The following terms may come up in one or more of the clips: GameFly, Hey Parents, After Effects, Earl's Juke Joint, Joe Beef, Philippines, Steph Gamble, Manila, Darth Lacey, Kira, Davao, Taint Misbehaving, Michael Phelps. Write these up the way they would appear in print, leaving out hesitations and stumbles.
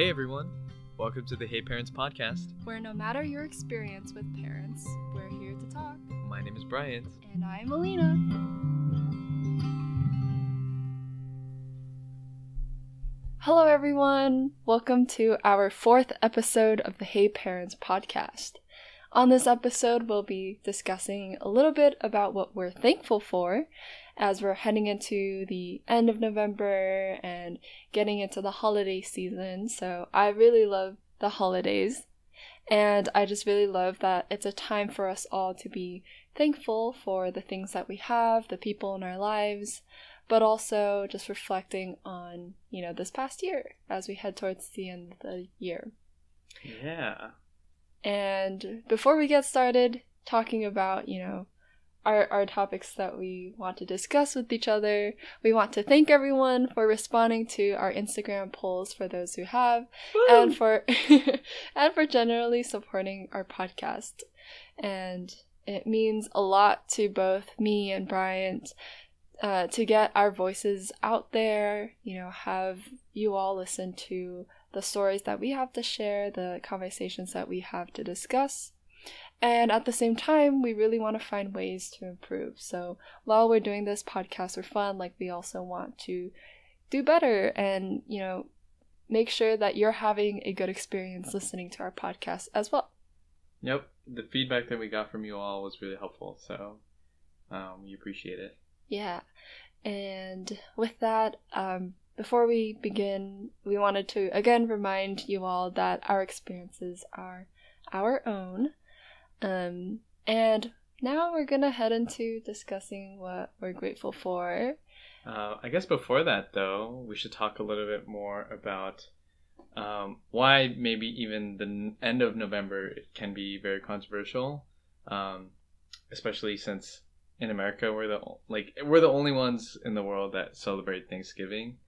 Hey everyone, welcome to the Hey Parents podcast, where no matter your experience with parents, we're here to talk. My name is Bryant. And I'm Alina. Hello everyone, welcome to our 4th episode of the Hey Parents podcast. On this episode, we'll be discussing a little bit about what we're thankful for as we're heading into the end of November and getting into the holiday season. So I really love the holidays, and I just really love that it's a time for us all to be thankful for the things that we have, the people in our lives, but also just reflecting on, this past year as we head towards the end of the year. Yeah. And before we get started talking about, our topics that we want to discuss with each other, we want to thank everyone for responding to our Instagram polls, for those who have, and for generally supporting our podcast. And it means a lot to both me and Bryant to get our voices out there, have you all listen to the stories that we have to share, the conversations that we have to discuss. And at the same time, we really want to find ways to improve. So while we're doing this podcast for fun, we also want to do better and, make sure that you're having a good experience listening to our podcast as well. Yep. The feedback that we got from you all was really helpful. So we appreciate it. Yeah. And with that, before we begin, we wanted to again remind you all that our experiences are our own. And now we're going to head into discussing what we're grateful for. I guess before that, though, we should talk a little bit more about why maybe even the end of November can be very controversial, especially since in America we're the only ones in the world that celebrate Thanksgiving.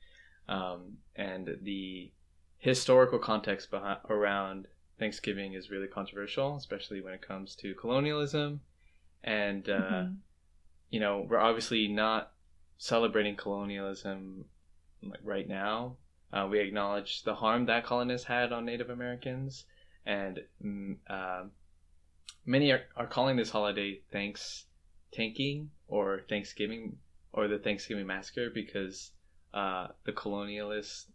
And the historical context around Thanksgiving is really controversial, especially when it comes to colonialism. And, we're obviously not celebrating colonialism right now. We acknowledge the harm that colonists had on Native Americans. And many are calling this holiday Thanksgiving or Thanksgiving or the Thanksgiving Massacre because the colonialists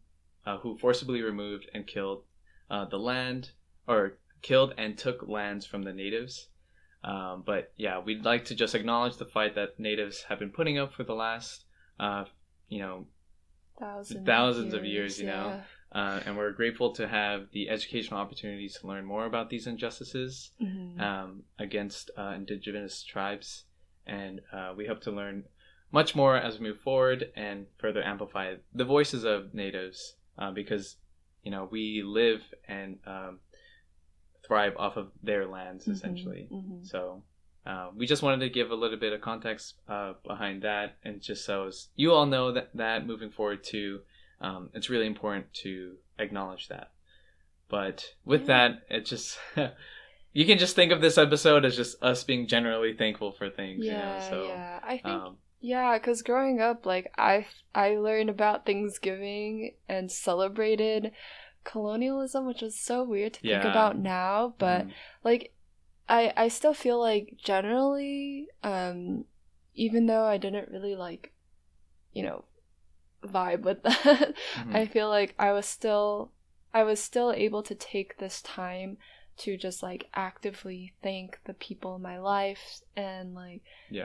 who forcibly removed and killed the land, or killed and took lands from the natives. But yeah, we'd like to just acknowledge the fight that natives have been putting up for the last, thousands of years, and we're grateful to have the educational opportunities to learn more about these injustices against indigenous tribes. And we hope to learn much more as we move forward and further amplify the voices of natives because, we live and thrive off of their lands, essentially. Mm-hmm. So we just wanted to give a little bit of context behind that. And just so you all know that moving forward too, it's really important to acknowledge that. But with that, it just... You can just think of this episode as just us being generally thankful for things. I think... because growing up, I learned about Thanksgiving and celebrated colonialism, which is so weird to think about now. But, I still feel like generally, even though I didn't really, vibe with that, I feel like I was still able to take this time to just actively thank the people in my life and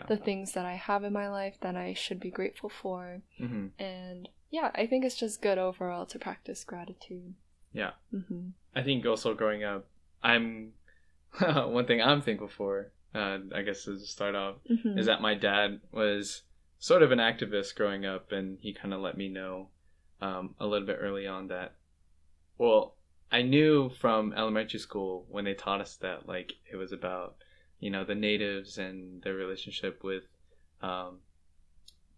the things that I have in my life that I should be grateful for. Mm-hmm. And I think it's just good overall to practice gratitude. Yeah. Mm-hmm. I think also growing up, one thing I'm thankful for, I guess to start off, is that my dad was sort of an activist growing up, and he kind of let me know a little bit early on that, I knew from elementary school when they taught us that, it was about, the natives and their relationship with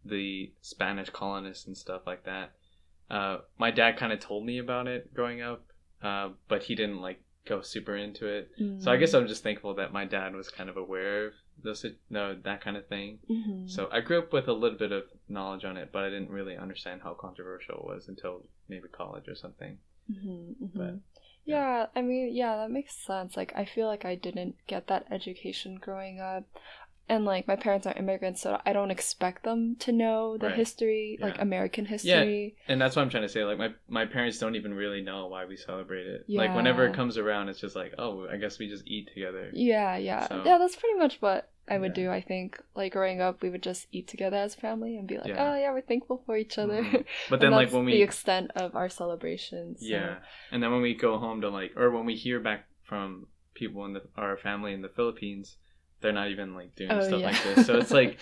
the Spanish colonists and stuff like that. My dad kind of told me about it growing up, but he didn't, go super into it. Mm-hmm. So I guess I'm just thankful that my dad was kind of aware of that kind of thing. Mm-hmm. So I grew up with a little bit of knowledge on it, but I didn't really understand how controversial it was until maybe college or something. Mm-hmm, mm-hmm. But yeah, I mean, yeah, that makes sense. Like, I feel like I didn't get that education growing up. And, like, my parents aren't immigrants, so I don't expect them to know the history, like, American history. Yeah, and that's what I'm trying to say. Like, my parents don't even really know why we celebrate it. Yeah. Like, whenever it comes around, it's just like, oh, I guess we just eat together. Yeah, yeah. So, yeah, that's pretty much what I would do, I think. Like, growing up, we would just eat together as family and be like, oh, yeah, we're thankful for each other. Mm-hmm. But then, like, when we... the extent of our celebrations. So. Yeah. And then when we go home to, like... Or when we hear back from people in our family in the Philippines... They're not even like doing stuff like this, so it's like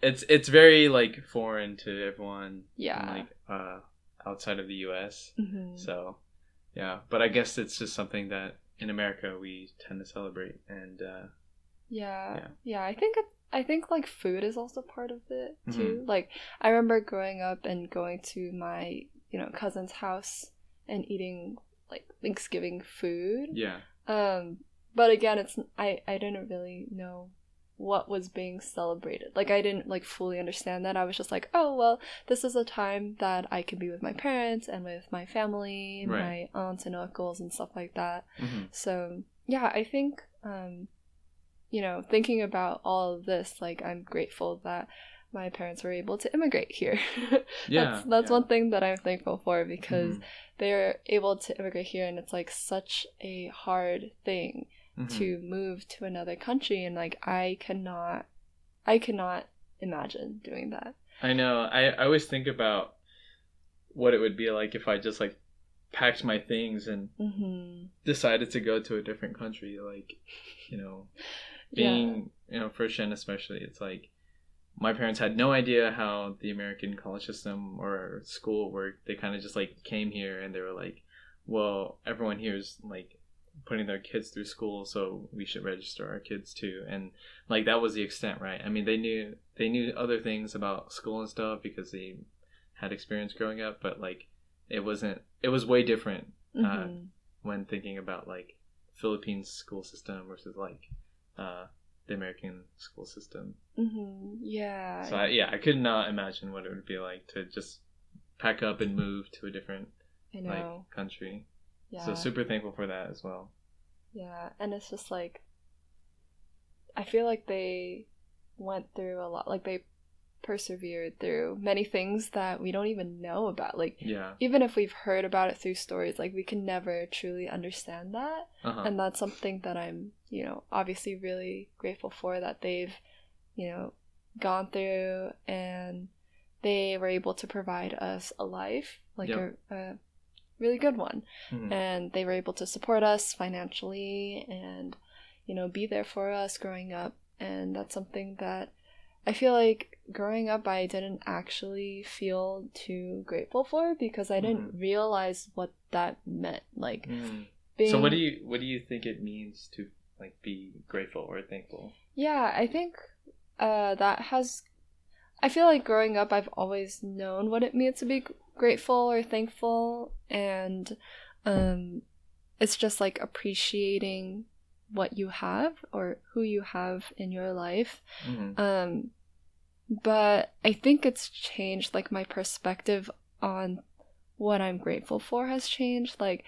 it's very like foreign to everyone and, like outside of the US. Mm-hmm. So yeah, but I guess it's just something that in America we tend to celebrate, and I think like food is also part of it too. Mm-hmm. Like I remember growing up and going to my cousin's house and eating like Thanksgiving food. Yeah. But again, I didn't really know what was being celebrated. Like, I didn't, like, fully understand that. I was just like, oh, well, this is a time that I can be with my parents and with my family, my aunts and uncles and stuff like that. Mm-hmm. So, yeah, I think, thinking about all of this, like, I'm grateful that my parents were able to immigrate here. That's one thing that I'm thankful for, because they're able to immigrate here, and it's, like, such a hard thing. Mm-hmm. To move to another country, and like I cannot imagine doing that. I know. I always think about what it would be like if I just like packed my things and decided to go to a different country. Like, being first gen especially, it's like my parents had no idea how the American college system or school worked. They kind of just like came here and they were like, well, everyone here is like putting their kids through school, so we should register our kids too. And like that was the extent, right? I mean, they knew other things about school and stuff because they had experience growing up, but like it was way different when thinking about like Philippines school system versus like the American school system. So I could not imagine what it would be like to just pack up and move to a different like country. Yeah. So super thankful for that as well. Yeah, and it's just like, I feel like they went through a lot, like they persevered through many things that we don't even know about. Like, even if we've heard about it through stories, like we can never truly understand that. And that's something that I'm, obviously really grateful for, that they've, gone through, and they were able to provide us a life, like a really good one. And they were able to support us financially and be there for us growing up, and that's something that I feel like growing up I didn't actually feel too grateful for, because I didn't realize what that meant, like being... So what do you think it means to like be grateful or thankful? I think I feel like growing up I've always known what it means to be grateful or thankful, and it's just like appreciating what you have or who you have in your life. But I think it's changed, like my perspective on what I'm grateful for has changed. Like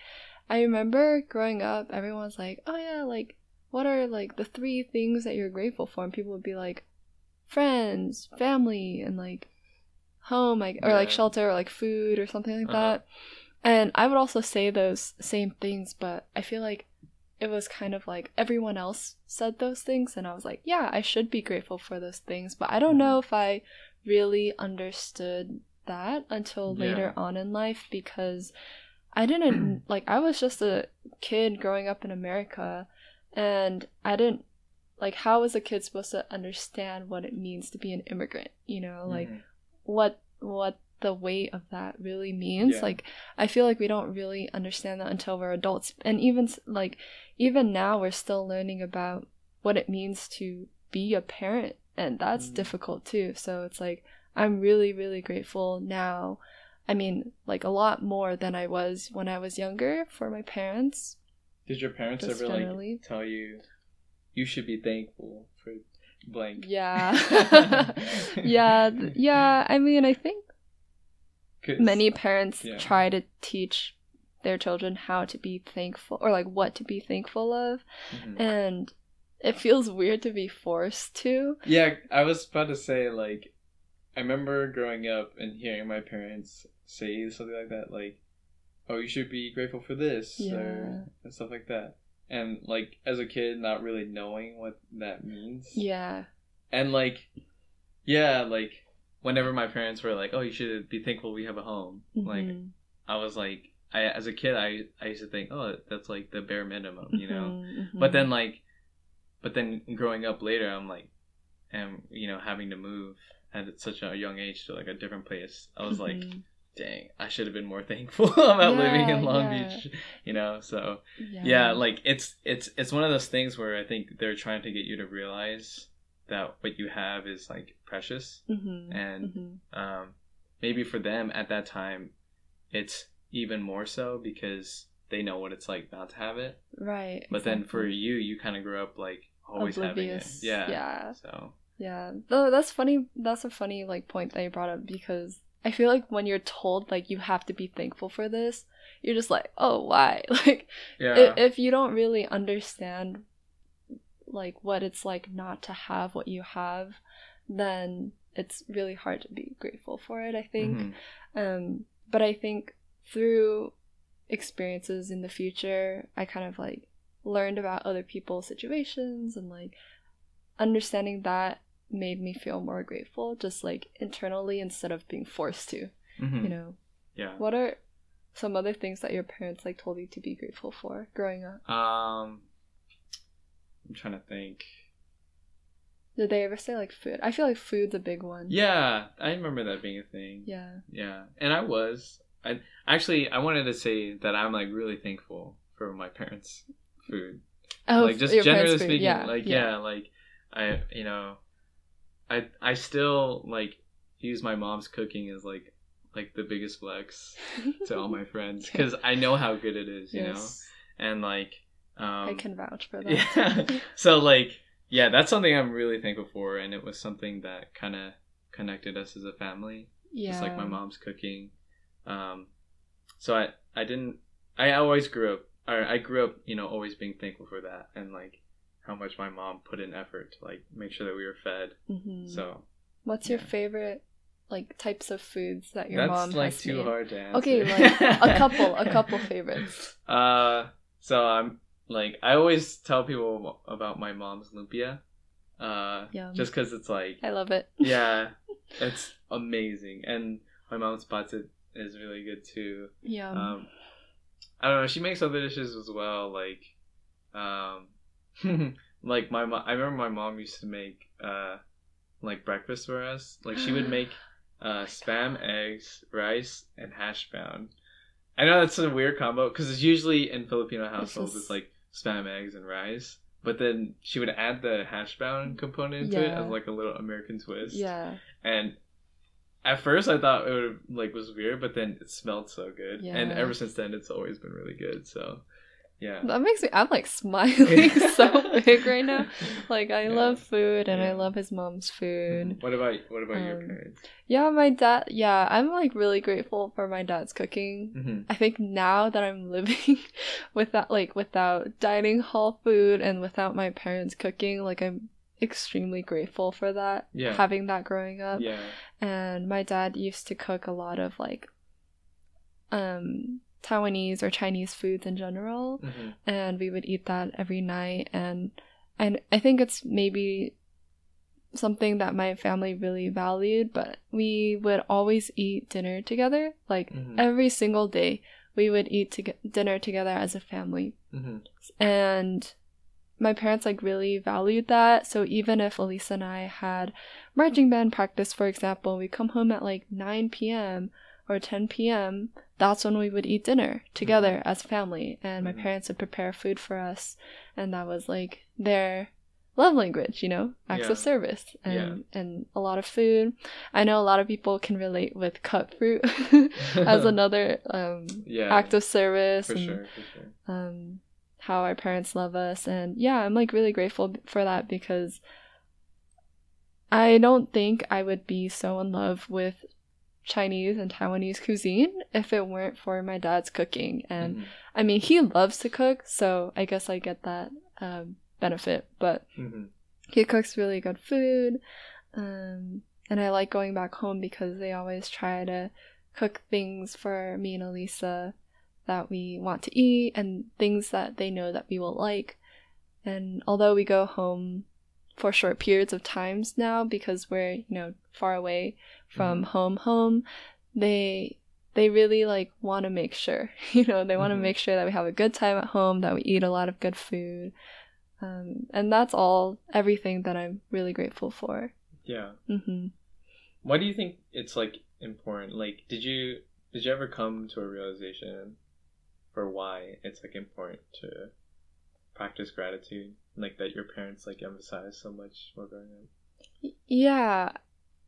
I remember growing up everyone's like, oh yeah, like what are like the three things that you're grateful for, and people would be like friends, family, and like home, like, or like shelter, or like food, or something like that. And I would also say those same things, but I feel like it was kind of like everyone else said those things, and I was like, yeah, I should be grateful for those things, but I don't know if I really understood that until later on in life, because I didn't like, I was just a kid growing up in America, and I didn't like, how is a kid supposed to understand what it means to be an immigrant, like what the weight of that really means. Like I feel like we don't really understand that until we're adults, and even now we're still learning about what it means to be a parent, and that's difficult too. So it's like I'm really, really grateful now, I mean like a lot more than I was when I was younger, for my parents. Did your parents ever generally, like tell you you should be thankful for blank? I mean I think many parents try to teach their children how to be thankful, or like what to be thankful of. Mm-hmm. And it feels weird to be forced to. Yeah, I was about to say, like, I remember growing up and hearing my parents say something like that, like, oh, you should be grateful for this, or and stuff like that. And, like, as a kid, not really knowing what that means. Yeah. And, like, yeah, like, whenever my parents were like, oh, you should be thankful we have a home. Mm-hmm. Like, I was like, as a kid, I used to think, oh, that's, like, the bare minimum, you know? Mm-hmm. But then, like, growing up later, I'm like, and, you know, having to move at such a young age to, like, a different place, I was mm-hmm. like, dang, I should have been more thankful about living in Long Beach, you know? So, yeah, like, it's one of those things where I think they're trying to get you to realize that what you have is, like, precious. Mm-hmm. And maybe for them at that time, it's even more so because they know what it's like not to have it. Right. But exactly. Then for you, you kind of grew up, like, always oblivious. Having it. Yeah. So. Yeah. Though that's funny. That's a funny, like, point that you brought up, because I feel like when you're told, like, you have to be thankful for this, you're just like, oh, why? Like, if you don't really understand, like, what it's like not to have what you have, then it's really hard to be grateful for it, I think. Mm-hmm. But I think through experiences in the future, I kind of, like, learned about other people's situations, and, like, understanding that made me feel more grateful, just, like, internally instead of being forced to, mm-hmm. you know? Yeah. What are some other things that your parents, like, told you to be grateful for growing up? I'm trying to think. Did they ever say, like, food? I feel like food's a big one. Yeah, I remember that being a thing. Yeah. Yeah. And I wanted to say that I'm, like, really thankful for my parents' food. Oh, like, just generally speaking, food, yeah. Like, yeah, like, I, you know, I still, like, use my mom's cooking as, like the biggest flex to all my friends, because I know how good it is, you know? And, like, I can vouch for that. Yeah. So, like, yeah, that's something I'm really thankful for, and it was something that kind of connected us as a family. Yeah. It's, like, my mom's cooking. So I grew up, you know, always being thankful for that, and, like, how much my mom put in effort to, like, make sure that we were fed. Mm-hmm. So, what's your favorite, like, types of foods that your mom has made? That's, like, too hard to answer. Okay, like, a couple favorites. So I'm, like, I always tell people about my mom's lumpia, just because it's, like, I love it. Yeah, it's amazing, and my mom's pancit is really good too. Yeah. I don't know. She makes other dishes as well, like, like, my mom, I remember my mom used to make, like, breakfast for us. Like, she would make, spam, eggs, rice, and hash brown. I know that's a weird combo, because it's usually in Filipino households, it's like spam, eggs, and rice. But then she would add the hash brown component into it as, like, a little American twist. Yeah. And at first I thought it would, like, was weird, but then it smelled so good. Yeah. And ever since then, it's always been really good, so. Yeah. That makes me, I'm, like, smiling so big right now. Like, I love food, and I love his mom's food. What about your parents? Yeah, my dad, I'm, like, really grateful for my dad's cooking. Mm-hmm. I think now that I'm living without dining hall food and without my parents cooking, like, I'm extremely grateful for that, having that growing up. Yeah. And my dad used to cook a lot of, like, Taiwanese or Chinese foods in general, mm-hmm. and we would eat that every night, and I think it's maybe something that my family really valued, but we would always eat dinner together, like, mm-hmm. every single day we would eat dinner together as a family, mm-hmm. and my parents, like, really valued that. So even if Elisa and I had marching band practice, for example, we come home at, like, 9 p.m. or 10 p.m., that's when we would eat dinner together, mm-hmm. as family, and my parents would prepare food for us, and that was, like, their love language, you know, acts of service, and a lot of food. I know a lot of people can relate with cut fruit as another act of service, for sure. How our parents love us, and I'm, like, really grateful for that, because I don't think I would be so in love with Chinese and Taiwanese cuisine if it weren't for my dad's cooking. And I mean, he loves to cook, so I guess I get that benefit, but he cooks really good food. And I like going back home because they always try to cook things for me and Elisa that we want to eat and things that they know that we will like. And although we go home for short periods of times now because we're, you know, far away from home, they really like want to make sure, you know, they want to make sure that we have a good time at home, that we eat a lot of good food. And that's everything that I'm really grateful for. Yeah. Why do you think it's like important? Like, did you ever come to a realization for why it's like important to practice gratitude, like that your parents like emphasize so much while growing up? Yeah,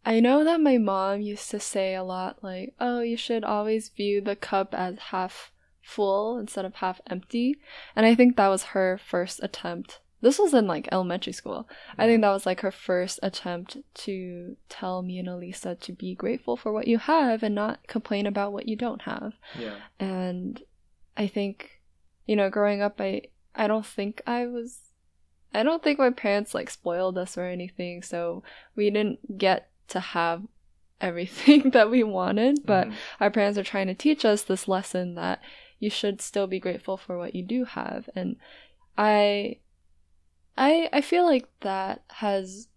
I know that my mom used to say a lot, like, oh, you should always view the cup as half full instead of half empty. And I think that was her first attempt. This was in like elementary school. I think that was like her first attempt to tell me and Elisa to be grateful for what you have and not complain about what you don't have. Yeah. And I think, you know, growing up, I don't think my parents like spoiled us or anything, so we didn't get to have everything that we wanted, but our parents are trying to teach us this lesson that you should still be grateful for what you do have. And I feel like that's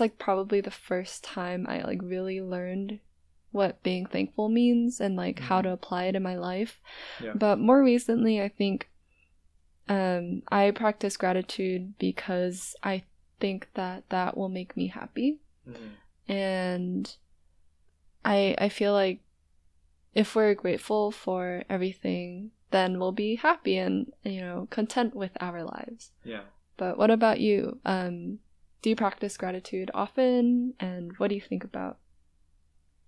like probably the first time I like really learned what being thankful means and like how to apply it in my life. Yeah. But more recently, I think I practice gratitude because I think that will make me happy. And I feel like if we're grateful for everything, then we'll be happy and, you know, content with our lives. Yeah. But what about you? Do you practice gratitude often? And what do you think about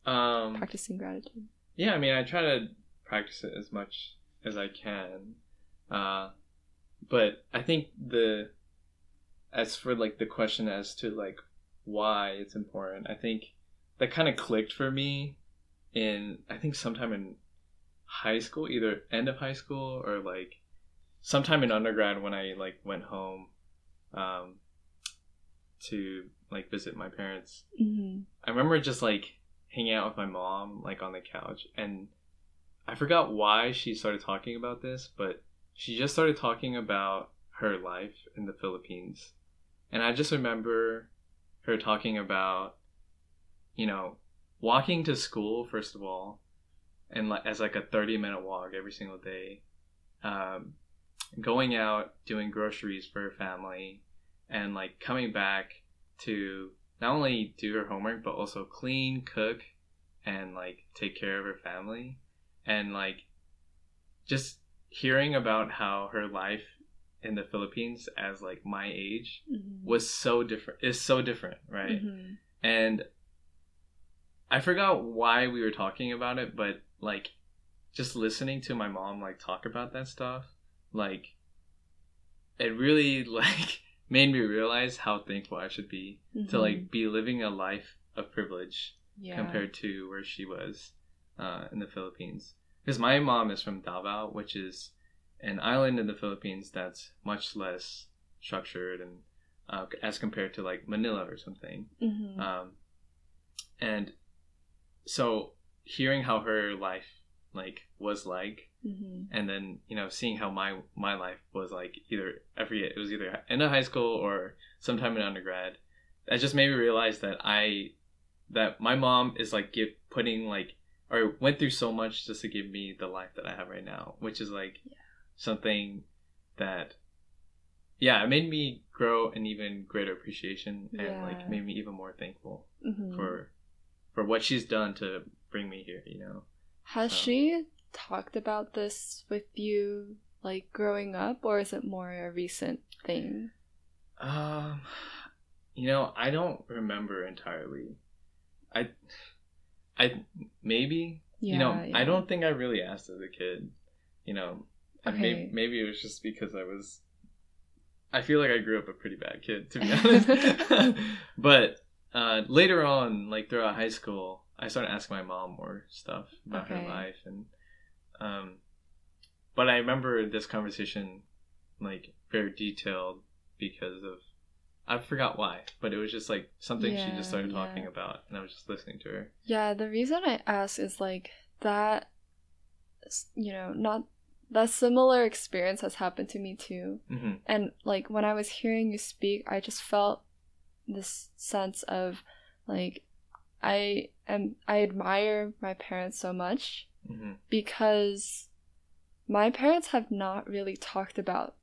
practicing gratitude? Yeah, I mean, I try to practice it as much as I can. But I think as for like the question as to like why it's important, I think that kind of clicked for me I think sometime in high school, either end of high school or like sometime in undergrad when I like went home to like visit my parents. I remember just like hanging out with my mom like on the couch, and I forgot why she started talking about this, but she just started talking about her life in the Philippines. And I just remember her talking about, you know, walking to school, first of all, and like, as like a 30-minute walk every single day, going out, doing groceries for her family, and like coming back to not only do her homework, but also clean, cook, and like take care of her family. And like just hearing about how her life in the Philippines as like my age was so different, is so different, right? And I forgot why we were talking about it, but like just listening to my mom like talk about that stuff, like it really like made me realize how thankful I should be to like be living a life of privilege compared to where she was in the Philippines. Because my mom is from Davao, which is an island in the Philippines that's much less structured and as compared to like Manila or something. And so hearing how her life like was like, and then, you know, seeing how my life was like either end of high school or sometime in undergrad, that just made me realize that my mom is like putting like, or went through so much just to give me the life that I have right now, which is like something that, it made me grow an even greater appreciation and like made me even more thankful for what she's done to bring me here, you know. Has she talked about this with you, like growing up, or is it more a recent thing? You know, I don't remember entirely. I maybe, you know, I don't think I really asked as a kid, you know, okay. Maybe it was just because I feel like I grew up a pretty bad kid, to be honest. But later on, like throughout high school, I started asking my mom more stuff about her life, and but I remember this conversation like very detailed because of I forgot why, but it was just like something she just started talking about, and I was just listening to her. Yeah, the reason I ask is like that, you know, not that similar experience has happened to me too, and like when I was hearing you speak, I just felt this sense of like I admire my parents so much because my parents have not really talked about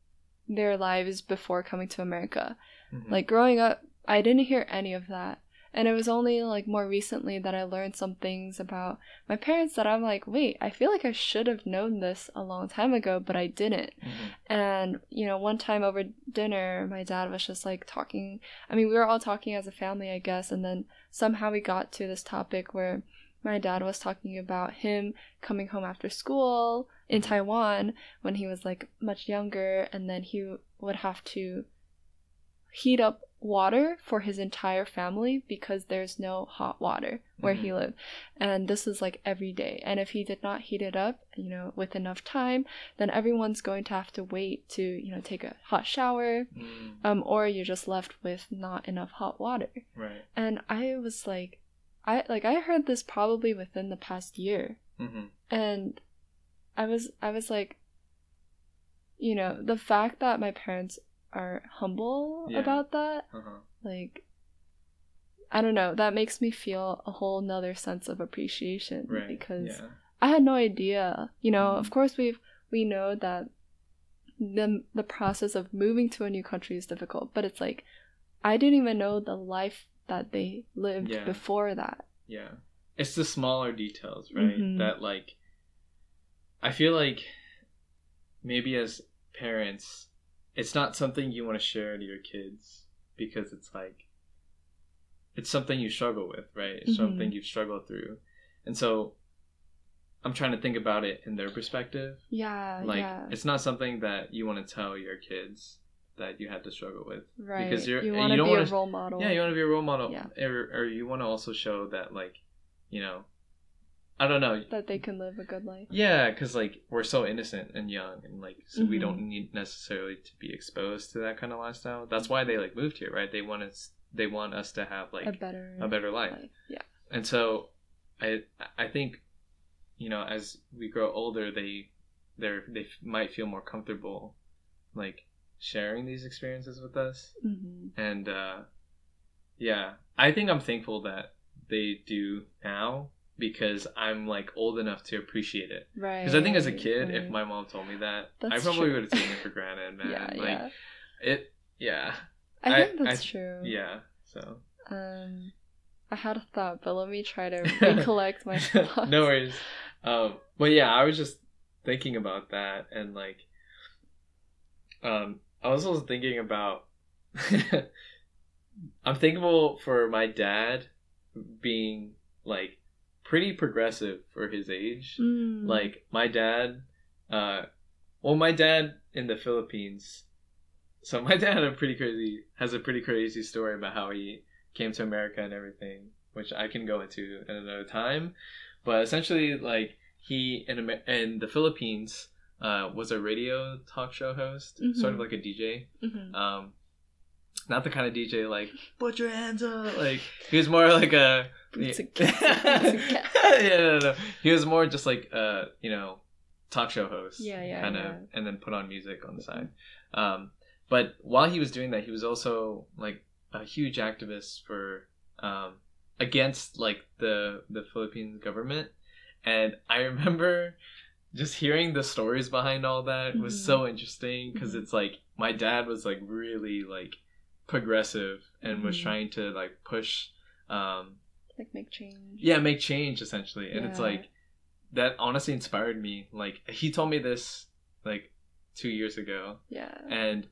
their lives before coming to America. Like growing up, I didn't hear any of that. And it was only like more recently that I learned some things about my parents that I'm like, wait, I feel like I should have known this a long time ago, but I didn't. And, you know, one time over dinner, my dad was just like talking. I mean, we were all talking as a family, I guess. And then somehow we got to this topic where my dad was talking about him coming home after school in Taiwan when he was like much younger. And then he would have to heat up water for his entire family because there's no hot water where he lived, and this is like every day, and if he did not heat it up, you know, with enough time, then everyone's going to have to wait to, you know, take a hot shower, or you're just left with not enough hot water. Right. And I was like, I heard this probably within the past year, and I was like, you know, the fact that my parents are humble about that, like, I don't know, that makes me feel a whole nother sense of appreciation, because I had no idea, you know. Of course we know that the process of moving to a new country is difficult, but it's like I didn't even know the life that they lived before that. It's the smaller details, right? That like I feel like maybe as parents it's not something you want to share to your kids because it's like, it's something you struggle with, right? It's something you've struggled through. And so I'm trying to think about it in their perspective. It's not something that you want to tell your kids that you had to struggle with. Right. Because you want to be a role model. Yeah, you want to be a role model. Yeah. Or you want to also show that, like, you know, I don't know, that they can live a good life. Yeah, because like we're so innocent and young, and like so we don't need necessarily to be exposed to that kind of lifestyle. That's why they like moved here, right? They want us to have like a better life. Yeah. And so I think, you know, as we grow older, they might feel more comfortable like sharing these experiences with us. And I think I'm thankful that they do now, because I'm like old enough to appreciate it. Right. Because I think as a kid, if my mom told me that, I probably would have taken it for granted, man. I think that's true. Yeah. So. I had a thought, but let me try to recollect my thoughts. No worries. But yeah, I was just thinking about that, and like, I was also thinking about. I'm thankful for my dad being like pretty progressive for his age. Like my dad in the Philippines, so my dad has a pretty crazy story about how he came to America and everything, which I can go into at another time. But essentially, like, he in the Philippines was a radio talk show host, sort of like a DJ. Not the kind of DJ like put your hands up, like he was more like a he was more just like you know, talk show host kind of, and then put on music on the side. But while he was doing that, he was also like a huge activist for against like the Philippine government. And I remember just hearing the stories behind all that was so interesting, because it's like my dad was like really like progressive and was trying to like push like make change essentially. And it's like that honestly inspired me. Like he told me this like 2 years ago, and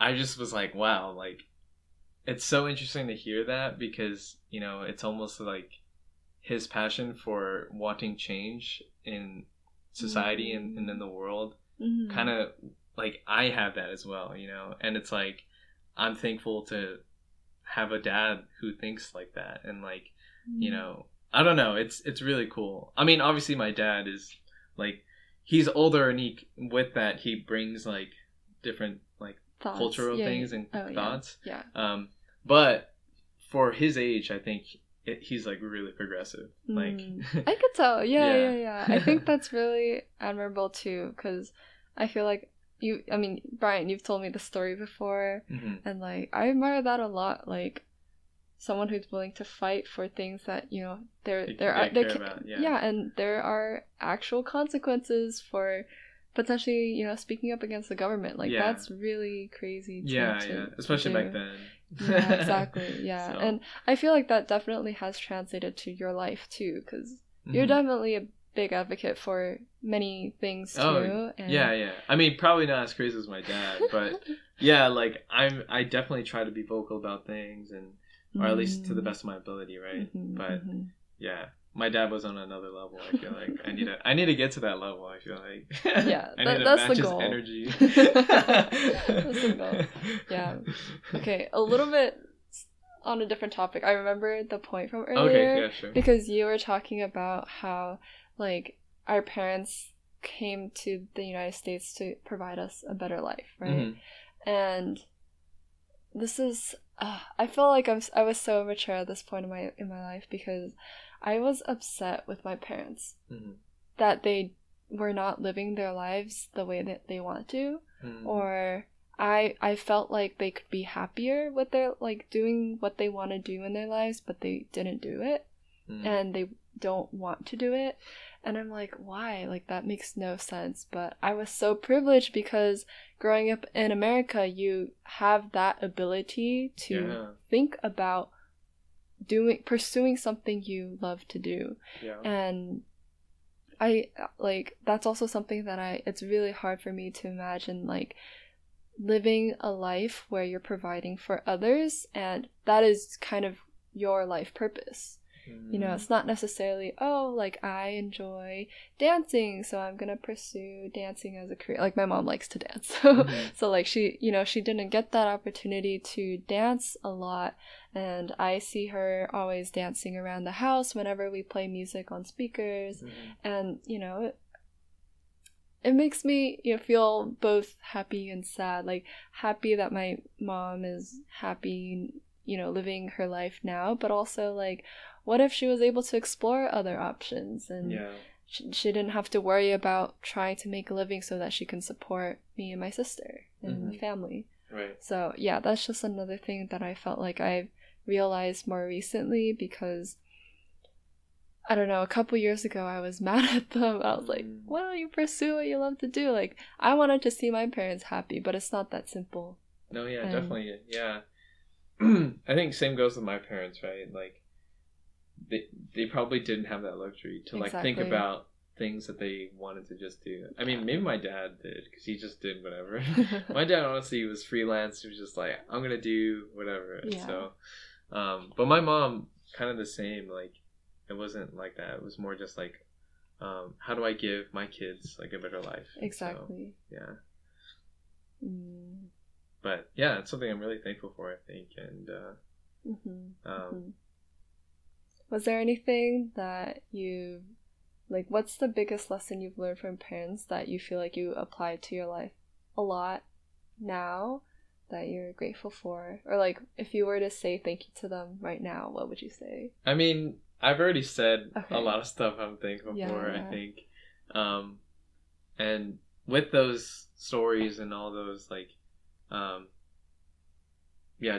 I just was like, wow, like it's so interesting to hear that, because, you know, it's almost like his passion for wanting change in society and in the world kind of like I have that as well, you know. And it's like I'm thankful to have a dad who thinks like that, and like, you know, I don't know. It's really cool. I mean, obviously my dad is like, he's older, and he, with that, he brings like different like thoughts, cultural things and thoughts. Yeah. But for his age, I think he's like really progressive. Like I could tell. Yeah. I think that's really admirable too, because I feel like you, I mean, Brian, you've told me the story before, and like I admire that a lot. Like, someone who's willing to fight for things that, you know, and there are actual consequences for potentially, you know, speaking up against the government. Like, that's really crazy. Especially back then. Yeah, exactly. Yeah. So. And I feel like that definitely has translated to your life too, because you're definitely a big advocate for many things too. I mean, probably not as crazy as my dad, but yeah, like I definitely try to be vocal about things, and or at least to the best of my ability, right? Yeah, my dad was on another level. I feel like I need to get to that level. I feel like that's the goal. Energy. That's the goal. Yeah. Okay, a little bit on a different topic. I remember the point from earlier. Okay, yeah, sure. Because you were talking about how like our parents came to the United States to provide us a better life, right? And this is. I feel like I was so immature at this point in my life, because I was upset with my parents that they were not living their lives the way that they want to, or I felt like they could be happier with their like doing what they want to do in their lives, but they didn't do it, and they don't want to do it, and I'm like, why? Like, that makes no sense. But I was so privileged, because growing up in America, you have that ability to think about pursuing something you love to do, and I like, that's also something that it's really hard for me to imagine, like living a life where you're providing for others, and that is kind of your life purpose. You know, it's not necessarily, oh, like, I enjoy dancing, so I'm gonna pursue dancing as a career. Like, my mom likes to dance, so like, she, you know, she didn't get that opportunity to dance a lot, and I see her always dancing around the house whenever we play music on speakers, and, you know, it makes me, you know, feel both happy and sad. Like, happy that my mom is happy, you know, living her life now, but also like, what if she was able to explore other options, and she didn't have to worry about trying to make a living so that she can support me and my sister and the family. Right. So yeah, that's just another thing that I felt like I've realized more recently, because I don't know, a couple years ago I was mad at them. I was like, why don't you pursue what you love to do? Like, I wanted to see my parents happy, but it's not that simple. No, yeah, and definitely. Yeah. I think same goes with my parents, right? Like, they probably didn't have that luxury to like think about things that they wanted to just do. I mean, maybe my dad did, because he just did whatever. My dad, honestly, was freelance. He was just like, I'm gonna do whatever. Yeah. So, but my mom, kind of the same. Like, it wasn't like that. It was more just like, how do I give my kids like a better life? Exactly. So, yeah. But yeah, it's something I'm really thankful for, I think. And was there anything that you, like, what's the biggest lesson you've learned from parents that you feel like you apply to your life a lot now that you're grateful for? Or, like, if you were to say thank you to them right now, what would you say? I mean, I've already said a lot of stuff I'm thankful for, I think. And with those stories and all those, like,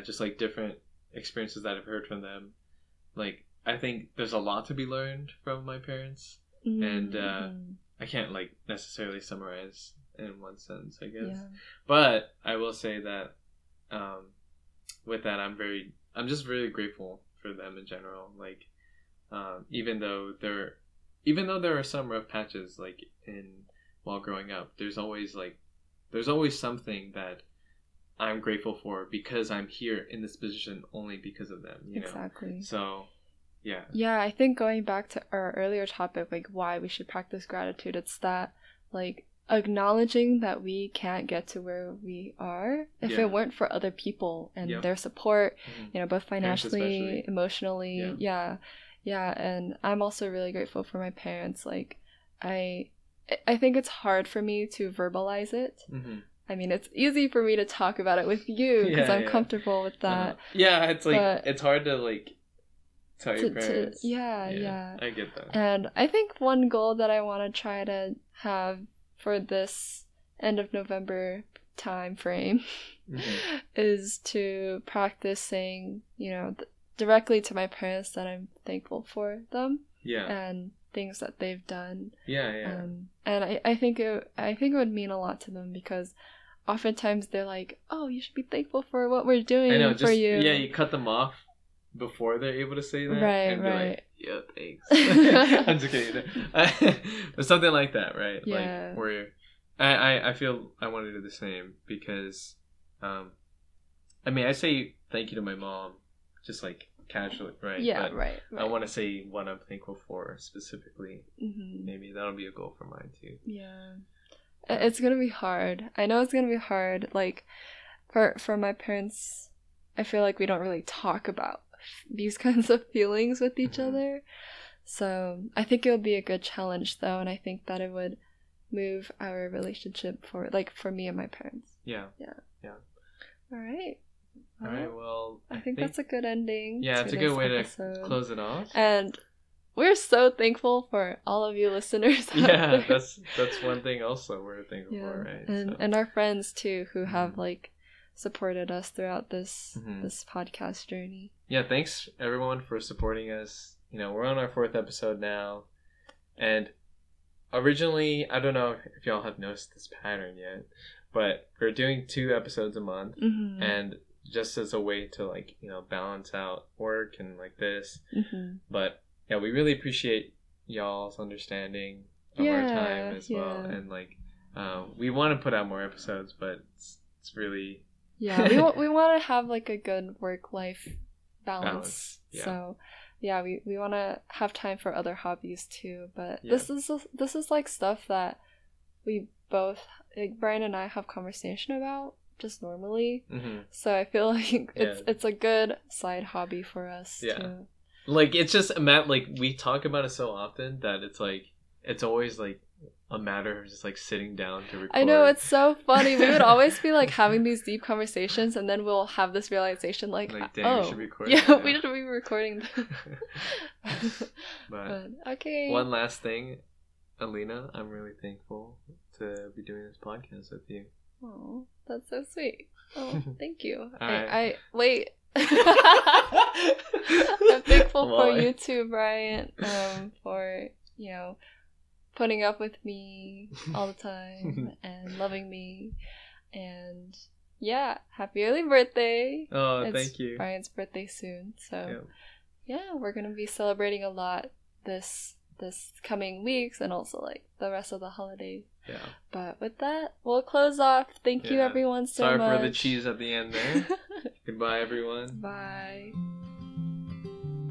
just, like, different experiences that I've heard from them, like, I think there's a lot to be learned from my parents, and I can't like necessarily summarize in one sentence, I guess. Yeah. But I will say that with that, I'm just really grateful for them in general. Like, even though there are some rough patches, like while growing up, there's always something that I'm grateful for, because I'm here in this position only because of them. You know? Exactly. So. Yeah. Yeah, I think going back to our earlier topic, like why we should practice gratitude, it's that like acknowledging that we can't get to where we are if it weren't for other people and their support, you know, both financially, emotionally, yeah, and I'm also really grateful for my parents. Like, I think it's hard for me to verbalize it. Mm-hmm. I mean, it's easy for me to talk about it with you because I'm comfortable with that. Yeah, it's like, but it's hard to like tell your parents. Yeah. I get that. And I think one goal that I want to try to have for this end of November time frame mm-hmm. is to practice saying, you know, directly to my parents that I'm thankful for them. Yeah. And things that they've done. And I think it would mean a lot to them, because oftentimes they're like, oh, you should be thankful for what we're doing for you. Yeah, you cut them off before they're able to say that. Right. Like, yeah, thanks. I'm just kidding. But something like that, right? Yeah. Like, where I feel I want to do the same, because I mean, I say thank you to my mom just like casually, right? Yeah, but right. I want to say what I'm thankful for specifically. Mm-hmm. Maybe that'll be a goal for mine too. Yeah. It's going to be hard. I know it's going to be hard. Like, for my parents, I feel like we don't really talk about these kinds of feelings with each mm-hmm. other. So I think it would be a good challenge though, and I think that it would move our relationship forward, like for me and my parents. Yeah. All right. Well, I think that's a good ending. Yeah, it's a good way to close it off. And we're so thankful for all of you listeners. Yeah, that's one thing also we're thankful for, right? And our friends too, who have like supported us throughout this this podcast journey. Yeah, thanks everyone for supporting us. You know, we're on our 4th episode now, and originally, I don't know if y'all have noticed this pattern yet, but we're doing 2 episodes a month, and just as a way to, like, you know, balance out work and like this. But yeah, we really appreciate y'all's understanding of our time as well, and like we want to put out more episodes, but it's really we want to have like a good work-life balance. So yeah, we want to have time for other hobbies too, but this is like stuff that we both, like, Brian and I have conversation about just normally. So I feel like it's a good side hobby for us too. Like, it's just a matter, like, we talk about it so often that it's like, it's always like a matter of just like sitting down to record. I know, it's so funny. We would always be like having these deep conversations, and then we'll have this realization like damn, we should be recording. We should be recording this. but okay, one last thing, Alina, I'm really thankful to be doing this podcast with you. Oh, that's so sweet. Oh, thank you. Wait. I'm thankful for you too, Brian, for, you know, putting up with me all the time and loving me. And yeah, happy early birthday. Oh, thank you. It's Brian's birthday soon. So yeah, we're going to be celebrating a lot this coming weeks, and also like the rest of the holidays. Yeah. But with that, we'll close off. Thank you everyone so much. Sorry for the cheese at the end there. Goodbye everyone. Bye.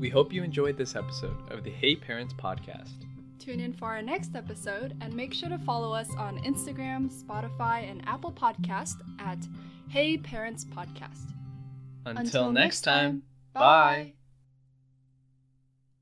We hope you enjoyed this episode of the Hey Parents podcast. Tune in for our next episode, and make sure to follow us on Instagram, Spotify, and Apple Podcast at Hey Parents Podcast. Until next time. Bye.